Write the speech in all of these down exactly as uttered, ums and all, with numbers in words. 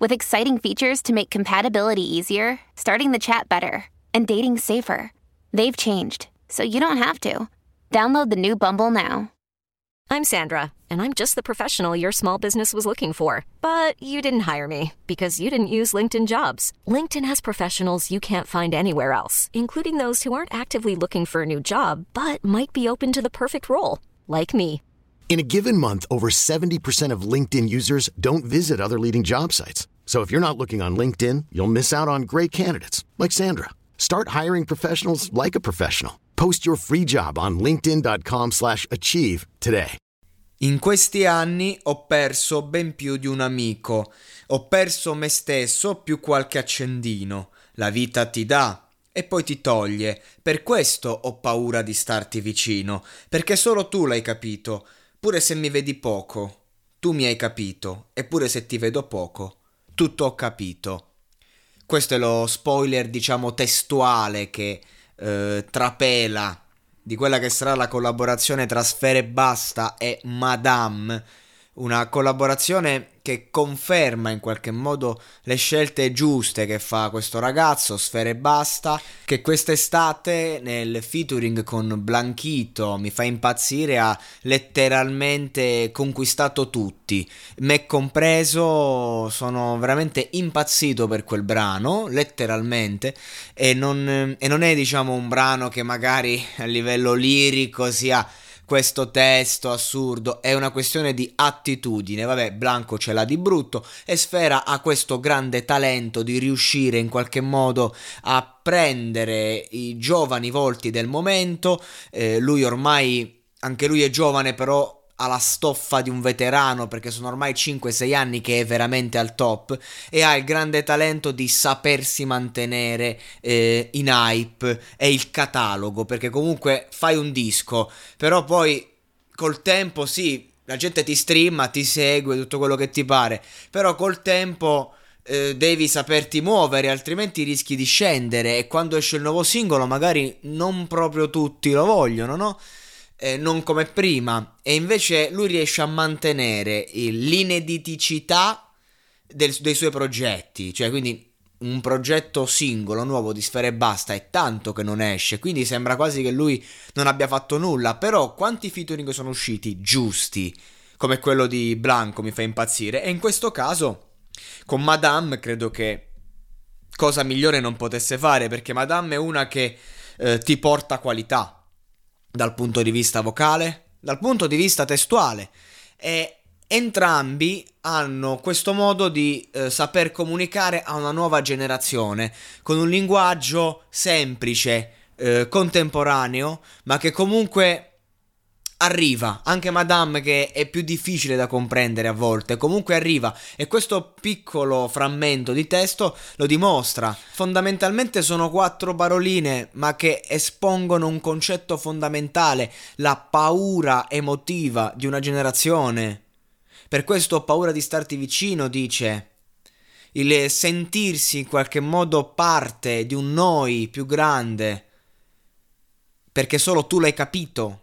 with exciting features to make compatibility easier, starting the chat better, and dating safer. They've changed, so you don't have to. Download the new Bumble now. I'm Sandra, and I'm just the professional your small business was looking for. But you didn't hire me, because you didn't use LinkedIn Jobs. LinkedIn has professionals you can't find anywhere else, including those who aren't actively looking for a new job, but might be open to the perfect role, like me. In a given month, over seventy percent of LinkedIn users don't visit other leading job sites. So if you're not looking on LinkedIn, you'll miss out on great candidates, like Sandra. Start hiring professionals like a professional. Post your free job on linkedin dot com slash achieve today. In questi anni ho perso ben più di un amico, ho perso me stesso più qualche accendino. La vita ti dà e poi ti toglie, per questo ho paura di starti vicino, perché solo tu l'hai capito, pure se mi vedi poco. Tu mi hai capito, eppure se ti vedo poco, tutto ho capito. Questo è lo spoiler, diciamo, testuale che eh, trapela di quella che sarà la collaborazione tra Sfera Ebbasta e Madame, una collaborazione che conferma in qualche modo le scelte giuste che fa questo ragazzo, Sfera Ebbasta, che quest'estate nel featuring con Blanchito, mi fa impazzire, ha letteralmente conquistato tutti, me compreso. Sono veramente impazzito per quel brano, letteralmente, e non, e non è, diciamo, un brano che magari a livello lirico sia questo testo assurdo, è una questione di attitudine. Vabbè, Blanco ce l'ha di brutto e Sfera ha questo grande talento di riuscire in qualche modo a prendere i giovani volti del momento. Eh, lui ormai, anche lui è giovane, però ha la stoffa di un veterano, perché sono ormai cinque sei anni che è veramente al top, e ha il grande talento di sapersi mantenere eh, in hype e il catalogo, perché comunque fai un disco, però poi col tempo sì, la gente ti streama, ti segue, tutto quello che ti pare, però col tempo eh, devi saperti muovere, altrimenti rischi di scendere, e quando esce il nuovo singolo magari non proprio tutti lo vogliono, no? Eh, non come prima, e invece lui riesce a mantenere l'inediticità del, dei suoi progetti, cioè quindi un progetto singolo nuovo di Sfera Ebbasta è tanto che non esce, quindi sembra quasi che lui non abbia fatto nulla, però quanti featuring sono usciti giusti, come quello di Blanco, mi fa impazzire, e in questo caso con Madame credo che cosa migliore non potesse fare, perché Madame è una che eh, ti porta qualità dal punto di vista vocale, dal punto di vista testuale, e entrambi hanno questo modo di eh, saper comunicare a una nuova generazione con un linguaggio semplice, eh, contemporaneo, ma che comunque arriva, anche Madame che è più difficile da comprendere a volte, comunque arriva, e questo piccolo frammento di testo lo dimostra. Fondamentalmente sono quattro paroline, ma che espongono un concetto fondamentale, la paura emotiva di una generazione. Per questo ho paura di starti vicino, dice, il sentirsi in qualche modo parte di un noi più grande, perché solo tu l'hai capito.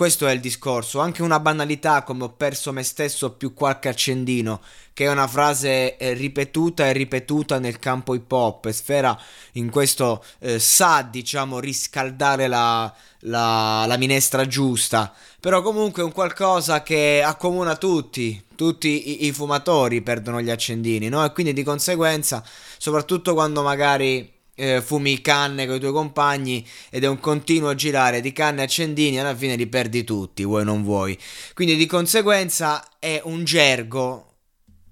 Questo è il discorso, anche una banalità come ho perso me stesso più qualche accendino, che è una frase eh, ripetuta e ripetuta nel campo hip hop. Sfera in questo eh, sa, diciamo, riscaldare la, la, la minestra giusta, però comunque è un qualcosa che accomuna tutti, tutti i, i fumatori perdono gli accendini, no? E quindi di conseguenza, soprattutto quando magari fumi canne con i tuoi compagni ed è un continuo girare di canne e accendini, alla fine li perdi tutti, vuoi non vuoi. Quindi di conseguenza è un gergo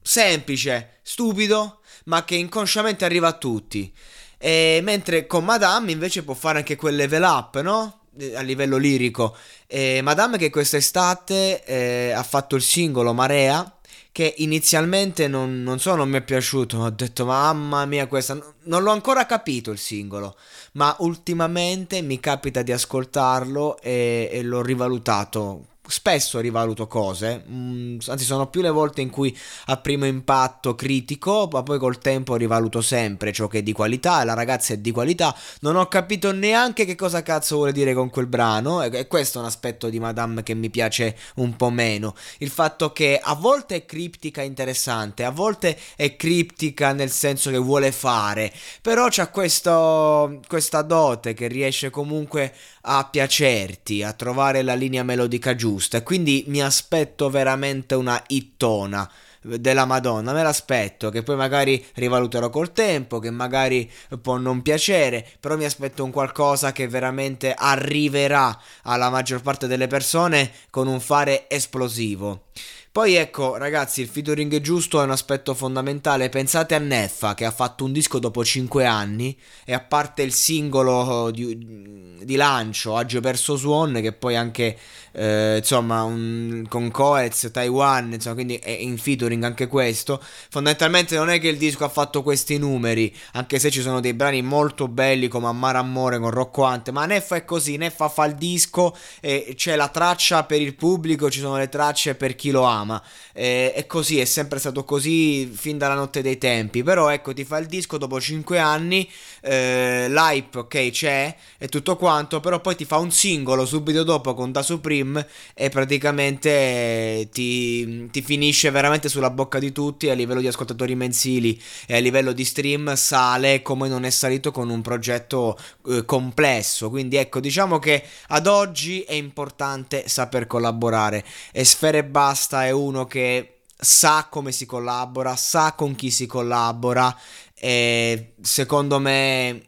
semplice, stupido, ma che inconsciamente arriva a tutti. E mentre con Madame invece può fare anche quel level up, no? A livello lirico. E Madame che quest'estate eh, ha fatto il singolo Marea, che inizialmente non, non so, non mi è piaciuto, ho detto mamma mia questa, non l'ho ancora capito il singolo, ma ultimamente mi capita di ascoltarlo e, e l'ho rivalutato, spesso rivaluto cose, mh, anzi sono più le volte in cui a primo impatto critico, ma poi col tempo rivaluto sempre ciò che è di qualità, e la ragazza è di qualità. Non ho capito neanche che cosa cazzo vuole dire con quel brano, e, e questo è un aspetto di Madame che mi piace un po' meno, il fatto che a volte è criptica interessante, a volte è criptica nel senso che vuole fare, però c'ha questo, questa dote che riesce comunque a piacerti, a trovare la linea melodica giusta. E quindi mi aspetto veramente una hittona della Madonna, me l'aspetto, che poi magari rivaluterò col tempo, che magari può non piacere, però mi aspetto un qualcosa che veramente arriverà alla maggior parte delle persone con un fare esplosivo. Poi ecco ragazzi, il featuring giusto è un aspetto fondamentale. Pensate a Neffa, che ha fatto un disco dopo cinque anni, e a parte il singolo di, di lancio Oggi ho perso Swan, che poi anche eh, insomma un, con Coez, Taiwan, insomma, quindi è in featuring anche questo. Fondamentalmente non è che il disco ha fatto questi numeri, anche se ci sono dei brani molto belli come Amare Amore con Rocco Hunt, ma Neffa è così, Neffa fa il disco e c'è la traccia per il pubblico, ci sono le tracce per chi lo ama. Eh, è così, è sempre stato così fin dalla notte dei tempi. Però ecco, ti fa il disco dopo cinque anni, eh, l'hype ok c'è e tutto quanto, però poi ti fa un singolo subito dopo con Da Supreme e praticamente eh, ti, ti finisce veramente sulla bocca di tutti a livello di ascoltatori mensili e a livello di stream sale come non è salito con un progetto eh, complesso. Quindi ecco, diciamo che ad oggi è importante saper collaborare, e Sfera Ebbasta è uno che sa come si collabora, sa con chi si collabora, e secondo me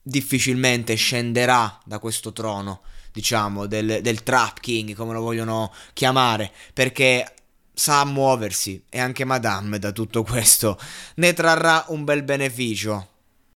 difficilmente scenderà da questo trono, diciamo, del, del trap king, come lo vogliono chiamare, perché sa muoversi, e anche Madame da tutto questo ne trarrà un bel beneficio.